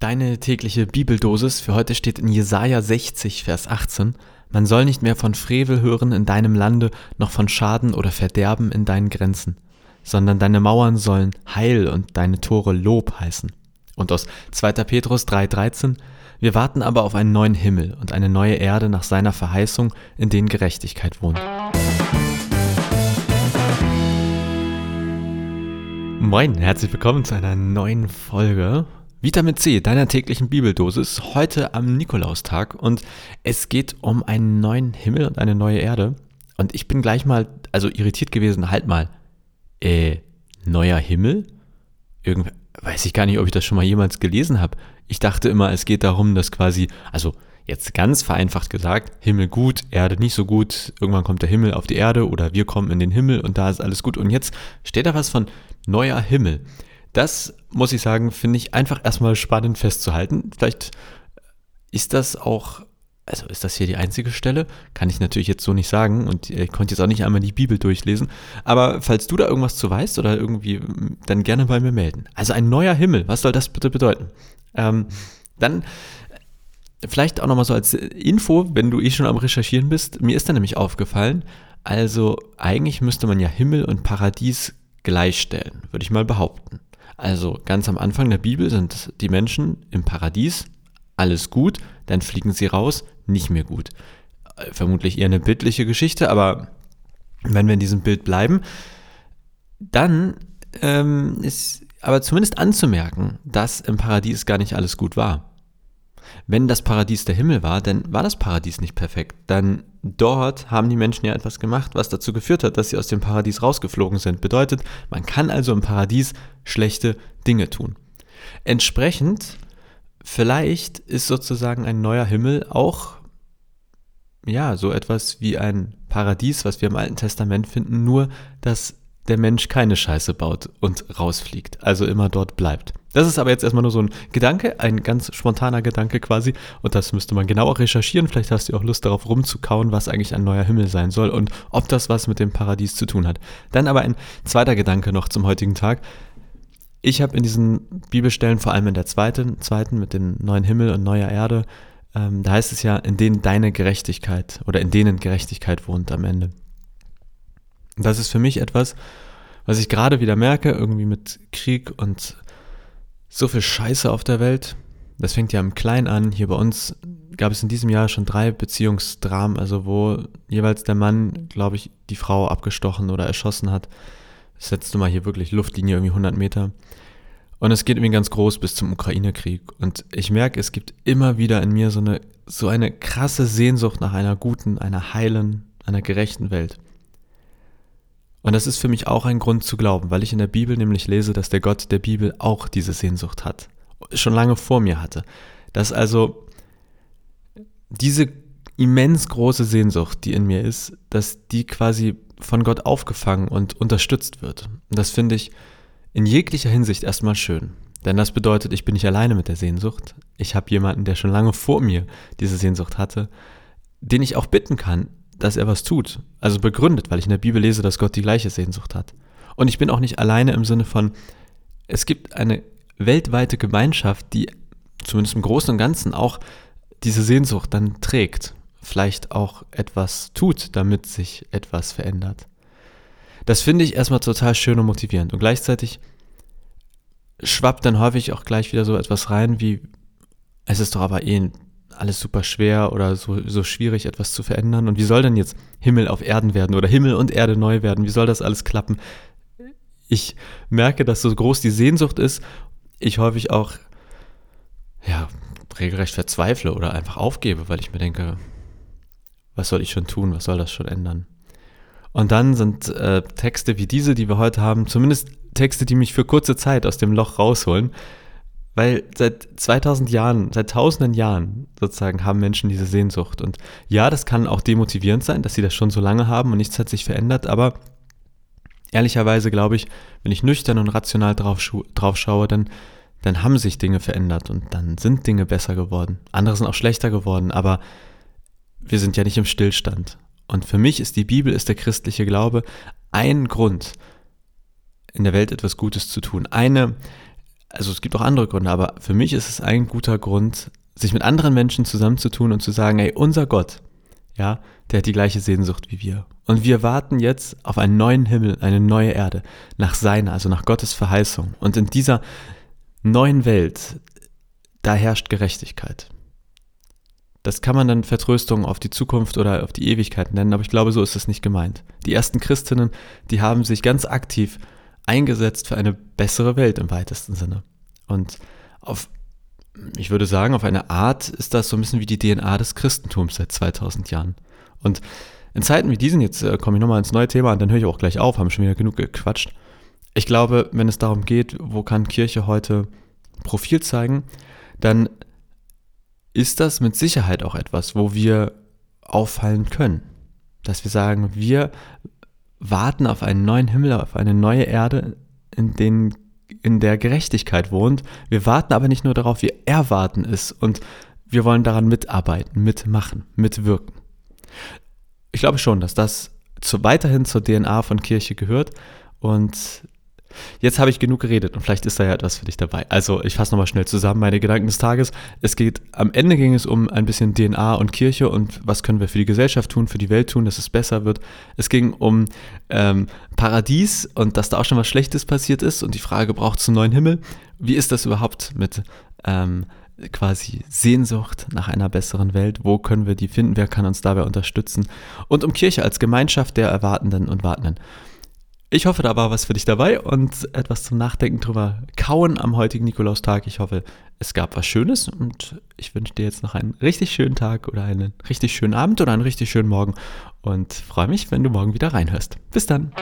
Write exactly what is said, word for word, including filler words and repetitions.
Deine tägliche Bibeldosis für heute steht in Jesaja sechzig, Vers achtzehn. Man soll nicht mehr von Frevel hören in deinem Lande, noch von Schaden oder Verderben in deinen Grenzen, sondern deine Mauern sollen Heil und deine Tore Lob heißen. Und aus zweiten Petrus drei dreizehn, wir warten aber auf einen neuen Himmel und eine neue Erde nach seiner Verheißung, in denen Gerechtigkeit wohnt. Moin, herzlich willkommen zu einer neuen Folge Vitamin C, deiner täglichen Bibeldosis, heute am Nikolaustag, und es geht um einen neuen Himmel und eine neue Erde, und ich bin gleich mal, also irritiert gewesen, halt mal, äh, neuer Himmel? Irgend, weiß ich gar nicht, ob ich das schon mal jemals gelesen habe. Ich dachte immer, es geht darum, dass quasi, also jetzt ganz vereinfacht gesagt, Himmel gut, Erde nicht so gut, irgendwann kommt der Himmel auf die Erde oder wir kommen in den Himmel und da ist alles gut, und jetzt steht da was von neuer Himmel. Das, muss ich sagen, finde ich einfach erstmal spannend festzuhalten. Vielleicht ist das auch, also ist das hier die einzige Stelle? Kann ich natürlich jetzt so nicht sagen, und ich konnte jetzt auch nicht einmal die Bibel durchlesen. Aber falls du da irgendwas zu weißt oder irgendwie, dann gerne bei mir melden. Also ein neuer Himmel, was soll das bitte bedeuten? Ähm, dann vielleicht auch nochmal so als Info, wenn du eh schon am Recherchieren bist. Mir ist da nämlich aufgefallen, also eigentlich müsste man ja Himmel und Paradies gleichstellen, würde ich mal behaupten. Also ganz am Anfang der Bibel sind die Menschen im Paradies, alles gut, dann fliegen sie raus, nicht mehr gut. Vermutlich eher eine bildliche Geschichte, aber wenn wir in diesem Bild bleiben, dann ähm, ist aber zumindest anzumerken, dass im Paradies gar nicht alles gut war. Wenn das Paradies der Himmel war, dann war das Paradies nicht perfekt. Dann dort haben die Menschen ja etwas gemacht, was dazu geführt hat, dass sie aus dem Paradies rausgeflogen sind. Bedeutet, man kann also im Paradies schlechte Dinge tun. Entsprechend, vielleicht ist sozusagen ein neuer Himmel auch, ja, so etwas wie ein Paradies, was wir im Alten Testament finden, nur dass der Mensch keine Scheiße baut und rausfliegt, also immer dort bleibt. Das ist aber jetzt erstmal nur so ein Gedanke, ein ganz spontaner Gedanke quasi, und das müsste man genauer recherchieren. Vielleicht hast du auch Lust darauf rumzukauen, was eigentlich ein neuer Himmel sein soll und ob das was mit dem Paradies zu tun hat. Dann aber ein zweiter Gedanke noch zum heutigen Tag. Ich habe in diesen Bibelstellen, vor allem in der zweiten, zweiten mit dem neuen Himmel und neuer Erde, ähm, da heißt es ja, in denen deine Gerechtigkeit oder in denen Gerechtigkeit wohnt am Ende. Das ist für mich etwas, was ich gerade wieder merke, irgendwie mit Krieg und so viel Scheiße auf der Welt. Das fängt ja im Kleinen an. Hier bei uns gab es in diesem Jahr schon drei Beziehungsdramen, also wo jeweils der Mann, glaube ich, die Frau abgestochen oder erschossen hat. Das letzte Mal hier wirklich Luftlinie irgendwie hundert Meter. Und es geht irgendwie ganz groß bis zum Ukraine-Krieg. Und ich merke, es gibt immer wieder in mir so eine, so eine krasse Sehnsucht nach einer guten, einer heilen, einer gerechten Welt. Und das ist für mich auch ein Grund zu glauben, weil ich in der Bibel nämlich lese, dass der Gott der Bibel auch diese Sehnsucht hat, schon lange vor mir hatte. Dass also diese immens große Sehnsucht, die in mir ist, dass die quasi von Gott aufgefangen und unterstützt wird. Und das finde ich in jeglicher Hinsicht erstmal schön. Denn das bedeutet, ich bin nicht alleine mit der Sehnsucht. Ich habe jemanden, der schon lange vor mir diese Sehnsucht hatte, den ich auch bitten kann, dass er was tut, also begründet, weil ich in der Bibel lese, dass Gott die gleiche Sehnsucht hat. Und ich bin auch nicht alleine im Sinne von, es gibt eine weltweite Gemeinschaft, die zumindest im Großen und Ganzen auch diese Sehnsucht dann trägt, vielleicht auch etwas tut, damit sich etwas verändert. Das finde ich erstmal total schön und motivierend. Und gleichzeitig schwappt dann häufig auch gleich wieder so etwas rein wie, es ist doch aber eh alles super schwer oder so, so schwierig, etwas zu verändern. Und wie soll denn jetzt Himmel auf Erden werden oder Himmel und Erde neu werden? Wie soll das alles klappen? Ich merke, dass so groß die Sehnsucht ist, ich häufig auch ja, regelrecht verzweifle oder einfach aufgebe, weil ich mir denke, was soll ich schon tun? Was soll das schon ändern? Und dann sind äh, Texte wie diese, die wir heute haben, zumindest Texte, die mich für kurze Zeit aus dem Loch rausholen, weil seit zweitausend Jahren, seit tausenden Jahren sozusagen haben Menschen diese Sehnsucht. Und ja, das kann auch demotivierend sein, dass sie das schon so lange haben und nichts hat sich verändert. Aber ehrlicherweise glaube ich, wenn ich nüchtern und rational drauf, drauf schaue, dann, dann haben sich Dinge verändert und dann sind Dinge besser geworden. Andere sind auch schlechter geworden, aber wir sind ja nicht im Stillstand. Und für mich ist die Bibel, ist der christliche Glaube ein Grund, in der Welt etwas Gutes zu tun. Eine also es gibt auch andere Gründe, aber für mich ist es ein guter Grund, sich mit anderen Menschen zusammenzutun und zu sagen, ey, unser Gott, ja, der hat die gleiche Sehnsucht wie wir. Und wir warten jetzt auf einen neuen Himmel, eine neue Erde, nach seiner, also nach Gottes Verheißung. Und in dieser neuen Welt, da herrscht Gerechtigkeit. Das kann man dann Vertröstung auf die Zukunft oder auf die Ewigkeit nennen, aber ich glaube, so ist es nicht gemeint. Die ersten Christinnen, die haben sich ganz aktiv eingesetzt für eine bessere Welt im weitesten Sinne. Und auf, ich würde sagen, auf eine Art ist das so ein bisschen wie die D N A des Christentums seit zweitausend Jahren. Und in Zeiten wie diesen, jetzt komme ich nochmal ins neue Thema und dann höre ich auch gleich auf, haben schon wieder genug gequatscht. Ich glaube, wenn es darum geht, wo kann Kirche heute Profil zeigen, dann ist das mit Sicherheit auch etwas, wo wir auffallen können. Dass wir sagen, wir warten auf einen neuen Himmel, auf eine neue Erde, in, den, in der Gerechtigkeit wohnt. Wir warten aber nicht nur darauf, wir erwarten es und wir wollen daran mitarbeiten, mitmachen, mitwirken. Ich glaube schon, dass das zu, weiterhin zur D N A von Kirche gehört. Und jetzt habe ich genug geredet und vielleicht ist da ja etwas für dich dabei. Also ich fasse nochmal schnell zusammen meine Gedanken des Tages. Es geht, am Ende ging es um ein bisschen D N A und Kirche und was können wir für die Gesellschaft tun, für die Welt tun, dass es besser wird. Es ging um ähm, Paradies und dass da auch schon was Schlechtes passiert ist und die Frage, braucht es einen neuen Himmel? Wie ist das überhaupt mit ähm, quasi Sehnsucht nach einer besseren Welt? Wo können wir die finden? Wer kann uns dabei unterstützen? Und um Kirche als Gemeinschaft der Erwartenden und Wartenden. Ich hoffe, da war was für dich dabei und etwas zum Nachdenken drüber kauen am heutigen Nikolaustag. Ich hoffe, es gab was Schönes und ich wünsche dir jetzt noch einen richtig schönen Tag oder einen richtig schönen Abend oder einen richtig schönen Morgen und freue mich, wenn du morgen wieder reinhörst. Bis dann!